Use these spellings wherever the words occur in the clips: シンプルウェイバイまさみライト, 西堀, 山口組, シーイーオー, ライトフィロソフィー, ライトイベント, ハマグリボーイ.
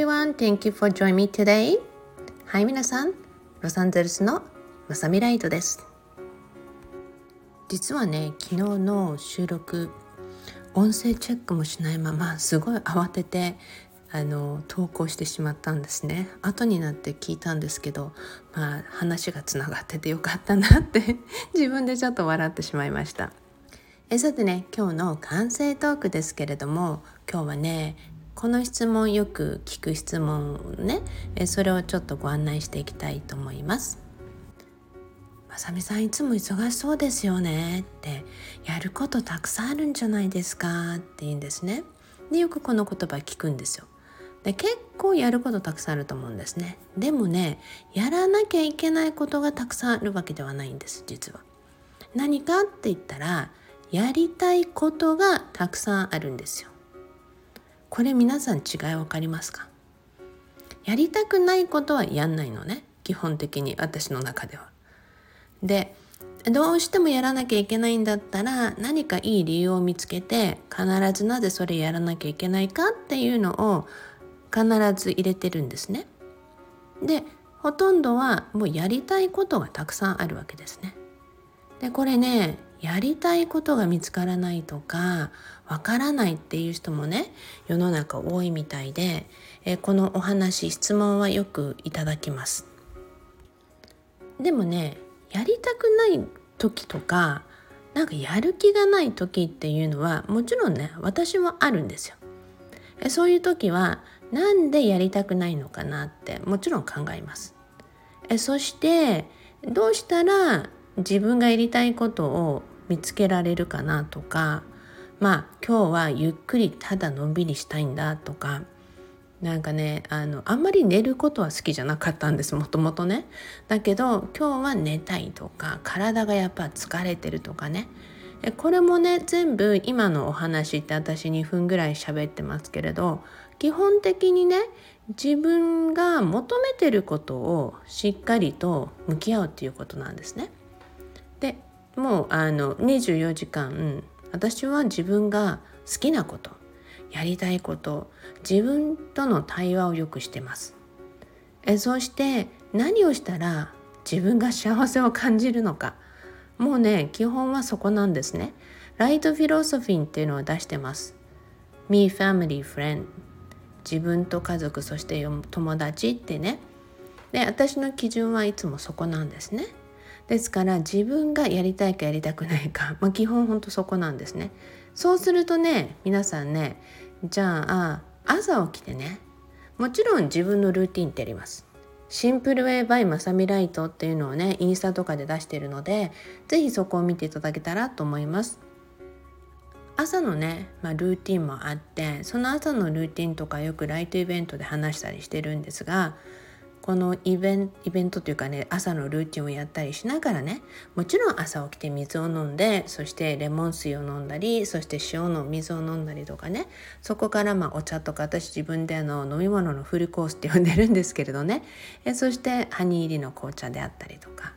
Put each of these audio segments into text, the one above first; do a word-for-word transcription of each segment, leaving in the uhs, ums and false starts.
everyone. Thank you for joining me today. はい、皆さん、ロサンゼルスのまさみライトです。実はね、昨日の収録、音声チェックもしないまま、すごい慌ててあの投稿してしまったんですね。後になって聞いたんですけど、まあ話がつながっててよかったなって自分でちょっと笑ってしまいました。えさてね、今日の完成トークですけれども、今日はね、この質問、よく聞く質問ね、それをちょっとご案内していきたいと思います。まさみさん、いつも忙しそうですよねって、やることたくさんあるんじゃないですかって言うんですね。で、よくこの言葉聞くんですよ。で、結構やることたくさんあると思うんですね。でもね、やらなきゃいけないことがたくさんあるわけではないんです。実は何かって言ったら、やりたいことがたくさんあるんですよ。これ皆さん違い分かりますか？やりたくないことはやんないのね、基本的に私の中では。で、どうしてもやらなきゃいけないんだったら、何かいい理由を見つけて、必ずなぜそれやらなきゃいけないかっていうのを必ず入れてるんですね。で、ほとんどはもうやりたいことがたくさんあるわけですね。で、これね、やりたいことが見つからないとかわからないっていう人もね、世の中多いみたいで、えこのお話、質問はよくいただきます。でもね、やりたくない時とか、なんかやる気がない時っていうのは、もちろんね、私もあるんですよ。えそういう時は、なんでやりたくないのかなってもちろん考えます。えそしてどうしたら自分がやりたいことを見つけられるかなとか、まあ今日はゆっくりただのんびりしたいんだとか、なんかね、あのあんまり寝ることは好きじゃなかったんです、もともとね。だけど今日は寝たいとか、体がやっぱ疲れてるとかね。これもね、全部今のお話って、私にふんぐらい喋ってますけれど、基本的にね、自分が求めてることをしっかりと向き合うっていうことなんですね。で、もうあのにじゅうよじかん、私は自分が好きなこと、やりたいこと、自分との対話をよくしてます。えそして何をしたら自分が幸せを感じるのか、もうね、基本はそこなんですね。ライトフィロソフィーっていうのを出してます。 Me, family, friend、 自分と家族、そして友達ってね。で、私の基準はいつもそこなんですね。ですから、自分がやりたいかやりたくないか、まあ、基本ほんとそこなんですね。そうするとね、皆さんね、じゃあ朝起きてね、もちろん自分のルーティンってあります。シンプルウェイバイまさみライトっていうのをね、インスタとかで出してるので、ぜひそこを見ていただけたらと思います。朝のね、まあ、ルーティンもあって、その朝のルーティンとか、よくライトイベントで話したりしてるんですが、このイベン、イベントというかね、朝のルーティンをやったりしながらね、もちろん朝起きて水を飲んで、そしてレモン水を飲んだり、そして塩の水を飲んだりとかね、そこからまあお茶とか、私自分であの飲み物のフルコースって呼んでるんですけれどね、えそしてハニー入りの紅茶であったりとか。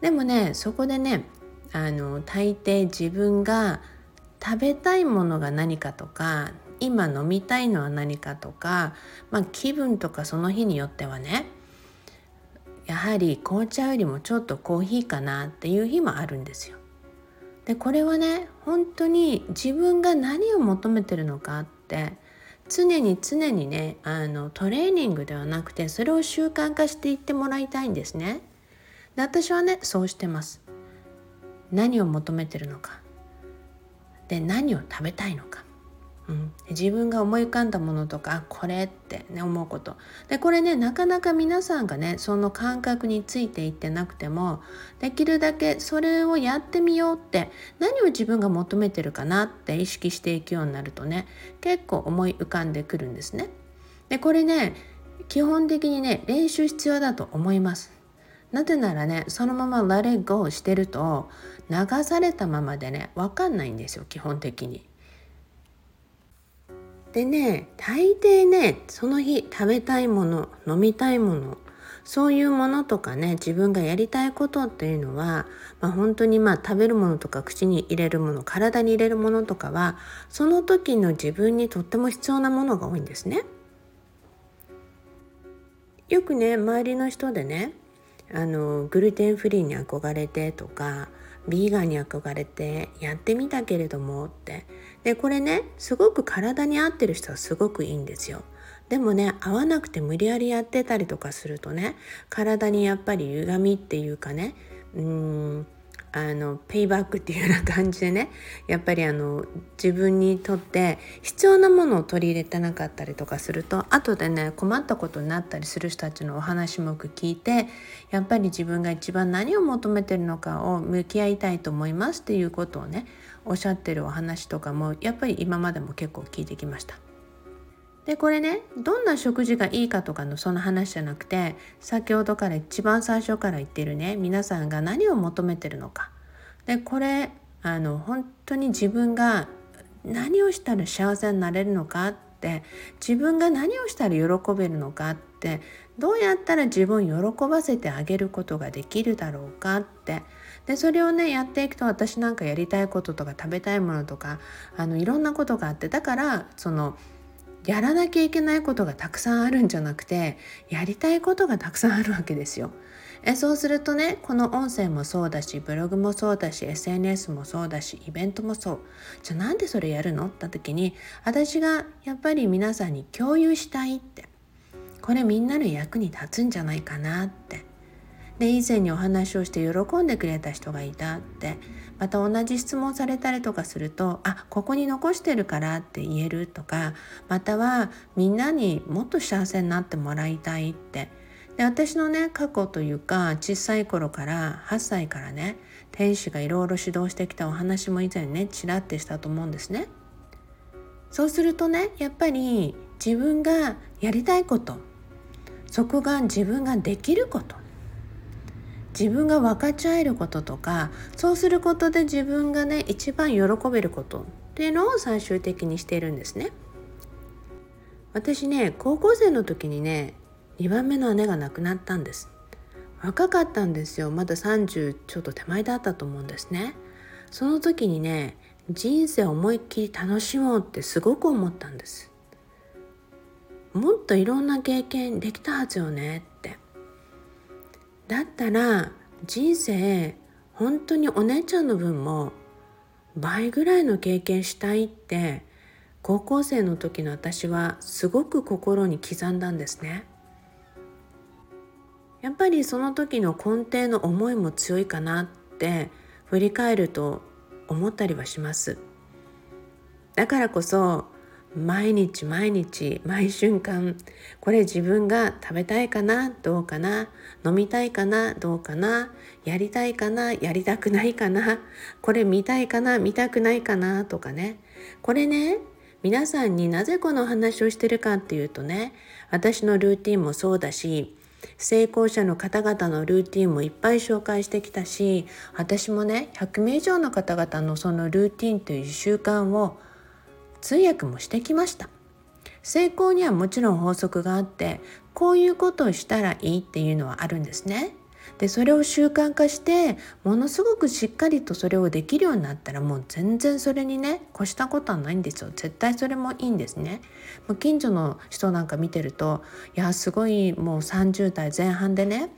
でもね、そこでね、あの大抵自分が食べたいものが何かとか、今飲みたいのは何かとか、まあ、気分とかその日によってはね、やはり紅茶よりもちょっとコーヒーかなっていう日もあるんですよ。で、これはね、本当に自分が何を求めてるのかって、常に常にね、あのトレーニングではなくて、それを習慣化していってもらいたいんですね。で、私はね、そうしてます。何を求めてるのかで、何を食べたいのか、うん、自分が思い浮かんだものとか、あ、これって、ね、思うことで、これね、なかなか皆さんがね、その感覚についていってなくても、できるだけそれをやってみようって、何を自分が求めてるかなって意識していくようになるとね、結構思い浮かんでくるんですね。で、これね、基本的にね、練習必要だと思います。なぜならね、そのまま let it go してると、流されたままでね、分かんないんですよ、基本的に。でね、大抵ね、その日食べたいもの、飲みたいもの、そういうものとかね、自分がやりたいことっていうのは、まあ、本当にまあ食べるものとか、口に入れるもの、体に入れるものとかは、その時の自分にとっても必要なものが多いんですね。よくね、周りの人でね、あのグルテンフリーに憧れてとか、ビーガンに憧れてやってみたけれどもって、でこれね、すごく体に合ってる人はすごくいいんですよ。でもね、合わなくて無理やりやってたりとかするとね、体にやっぱり歪みっていうかね、うーんあのペイバックっていうような感じでね、やっぱりあの自分にとって必要なものを取り入れてなかったりとかすると、後でね困ったことになったりする人たちのお話も聞いて、やっぱり自分が一番何を求めてるのかを向き合いたいと思いますっていうことをねおっしゃってるお話とかも、やっぱり今までも結構聞いてきました。でこれね、どんな食事がいいかとかのその話じゃなくて、先ほどから一番最初から言ってるね、皆さんが何を求めてるのか。でこれあの本当に自分が何をしたら幸せになれるのかって、自分が何をしたら喜べるのかって、どうやったら自分を喜ばせてあげることができるだろうかって、でそれをねやっていくと、私なんかやりたいこととか食べたいものとか、あのいろんなことがあって、だからそのやらなきゃいけないことがたくさんあるんじゃなくて、やりたいことがたくさんあるわけですよ。えそうするとね、この音声もそうだし、ブログもそうだし、 エスエヌエス もそうだし、イベントもそう。じゃあなんでそれやるのって時に、私がやっぱり皆さんに共有したいって、これみんなの役に立つんじゃないかなって、で以前にお話をして喜んでくれた人がいたって、また同じ質問されたりとかすると、あ、ここに残してるからって言えるとか、またはみんなにもっと幸せになってもらいたいって、で私のね過去というか、小さい頃からはっさいからね、天使がいろいろ指導してきたお話も以前ねちらってしたと思うんですね。そうするとね、やっぱり自分がやりたいこと、そこが自分ができること、自分が分かち合えることとか、そうすることで自分がね一番喜べることっていうのを最終的にしているんですね。私ね、高校生の時にねにばんめの姉が亡くなったんです。若かったんですよ。まださんじゅうちょっと手前だったと思うんですね。その時にね、人生思いっきり楽しもうってすごく思ったんです。もっといろんな経験できたはずよねって、だったら人生本当にお姉ちゃんの分も倍ぐらいの経験したいって、高校生の時の私はすごく心に刻んだんですね。やっぱりその時の根底の思いも強いかなって振り返ると思ったりはします。だからこそ毎日毎日毎瞬間、これ自分が食べたいかなどうかな、飲みたいかなどうかな、やりたいかなやりたくないかな、これ見たいかな見たくないかなとかね、これね皆さんになぜこの話をしてるかっていうとね、私のルーティンもそうだし、成功者の方々のルーティンもいっぱい紹介してきたし、私もねひゃくめい以上の方々のそのルーティンという習慣を通訳もしてきました。成功にはもちろん法則があって、こういうことをしたらいいっていうのはあるんですね。でそれを習慣化して、ものすごくしっかりとそれをできるようになったら、もう全然それにね越したことはないんですよ。絶対それもいいんですね。もう近所の人なんか見てると、いやすごい、もうさんじゅうだいぜんはんでね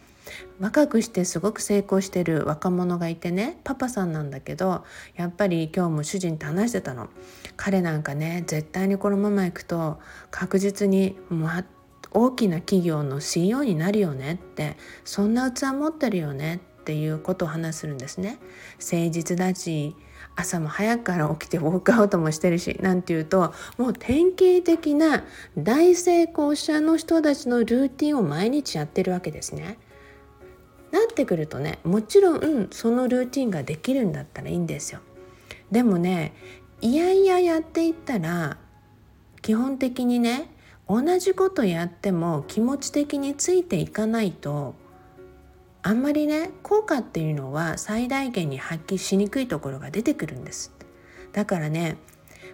若くしてすごく成功してる若者がいてね、パパさんなんだけど、やっぱり今日も主人と話してたの。彼なんかね、絶対にこのままいくと確実に大きな企業の シーイーオー になるよねって、そんな器持ってるよねっていうことを話するんですね。誠実だし、朝も早くから起きてウォークアウトもしてるし、なんていうと、もう典型的な大成功者の人たちのルーティンを毎日やってるわけですね。なってくるとね、もちろん、うん、そのルーティンができるんだったらいいんですよ。でもね、いやいややっていったら、基本的にね同じことやっても気持ち的についていかないと、あんまりね効果っていうのは最大限に発揮しにくいところが出てくるんです。だからね、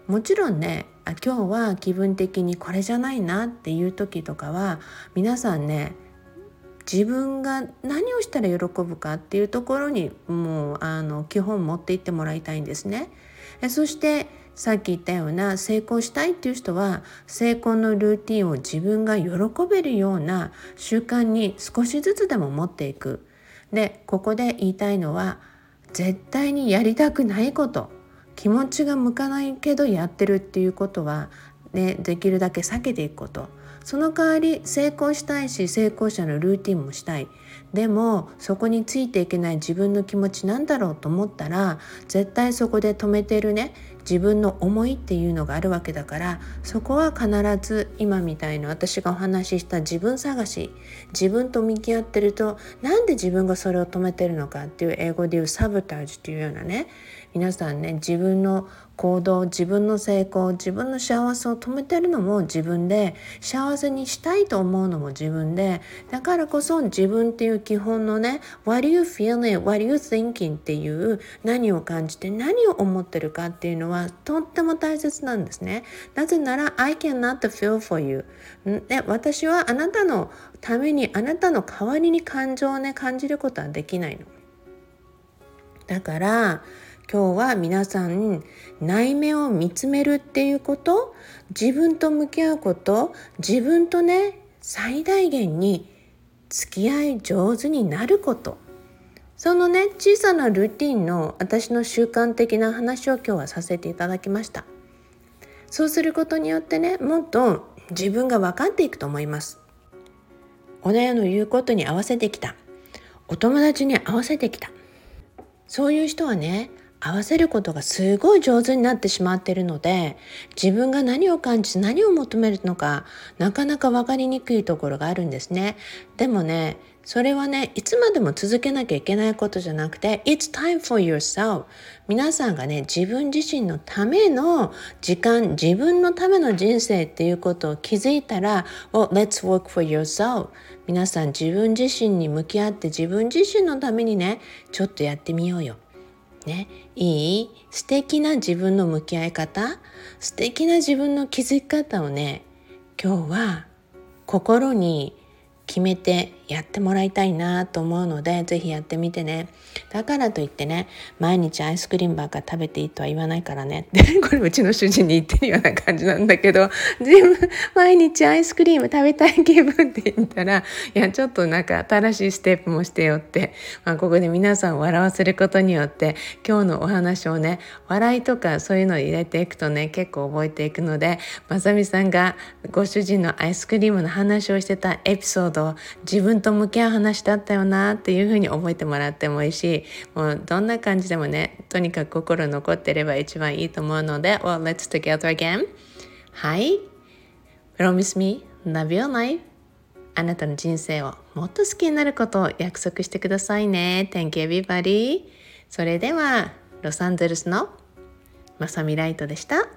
もちろんね、あ今日は気分的にこれじゃないなっていう時とかは、皆さんね自分が何をしたら喜ぶかっていうところにもうあの基本持っていってもらいたいんですね。えそしてさっき言ったような成功したいっていう人は成功のルーティンを自分が喜べるような習慣に少しずつでも持っていく。で、ここで言いたいのは絶対にやりたくないこと、気持ちが向かないけどやってるっていうことは、ね、できるだけ避けていくこと。その代わり成功したいし成功者のルーティンもしたい。でもそこについていけない自分の気持ちなんだろうと思ったら絶対そこで止めてるね、自分の思いっていうのがあるわけだから、そこは必ず今みたいな私がお話しした自分探し、自分と向き合ってるとなんで自分がそれを止めてるのかっていう、英語でいうサボタージュっていうようなね、皆さんね、自分の行動、自分の成功、自分の幸せを止めてるのも自分で、幸せにしたいと思うのも自分で、だからこそ自分っていう基本のね、 What are you feeling? What are you thinking? っていう、何を感じて何を思ってるかっていうのはとっても大切なんですね。なぜなら I cannot feel for you、ね、私はあなたのために、あなたの代わりに感情をね感じることはできないのだから、今日は皆さん内面を見つめるっていうこと、自分と向き合うこと、自分とね最大限に付き合い上手になること、そのね小さなルーティンの私の習慣的な話を今日はさせていただきました。そうすることによってね、もっと自分が分かっていくと思います。親の言うことに合わせてきた、お友達に合わせてきた、そういう人はね合わせることがすごい上手になってしまっているので、自分が何を感じ何を求めるのかなかなか分かりにくいところがあるんですね。でもね、それはねいつまでも続けなきゃいけないことじゃなくて、 It's time for yourself、 皆さんがね自分自身のための時間、自分のための人生っていうことを気づいたら、 Well, let's work for yourself、 皆さん自分自身に向き合って自分自身のためにねちょっとやってみようよ、ね、いい素敵な自分の向き合い方、素敵な自分の気づき方をね今日は心に決めてやってもらいたいなと思うので、ぜひやってみてね。だからといってね、毎日アイスクリームばっか食べていいとは言わないからねこれうちの主人に言ってるような感じなんだけど、全部毎日アイスクリーム食べたい気分って言ったら、いやちょっとなんか新しいステップもしてよって、まあ、ここで皆さんを笑わせることによって今日のお話をね、笑いとかそういうのを入れていくとね結構覚えていくので、まさみさんがご主人のアイスクリームの話をしてたエピソードを自分と向き合う話だったよなっていう風に覚えてもらってもいいし、もうどんな感じでもねとにかく心残ってれば一番いいと思うので、 Well, let's together again、 はい、 Promise me, love your life、 あなたの人生をもっと好きになることを約束してくださいね。 Thank you everybody。 それではロサンゼルスのまさみライトでした。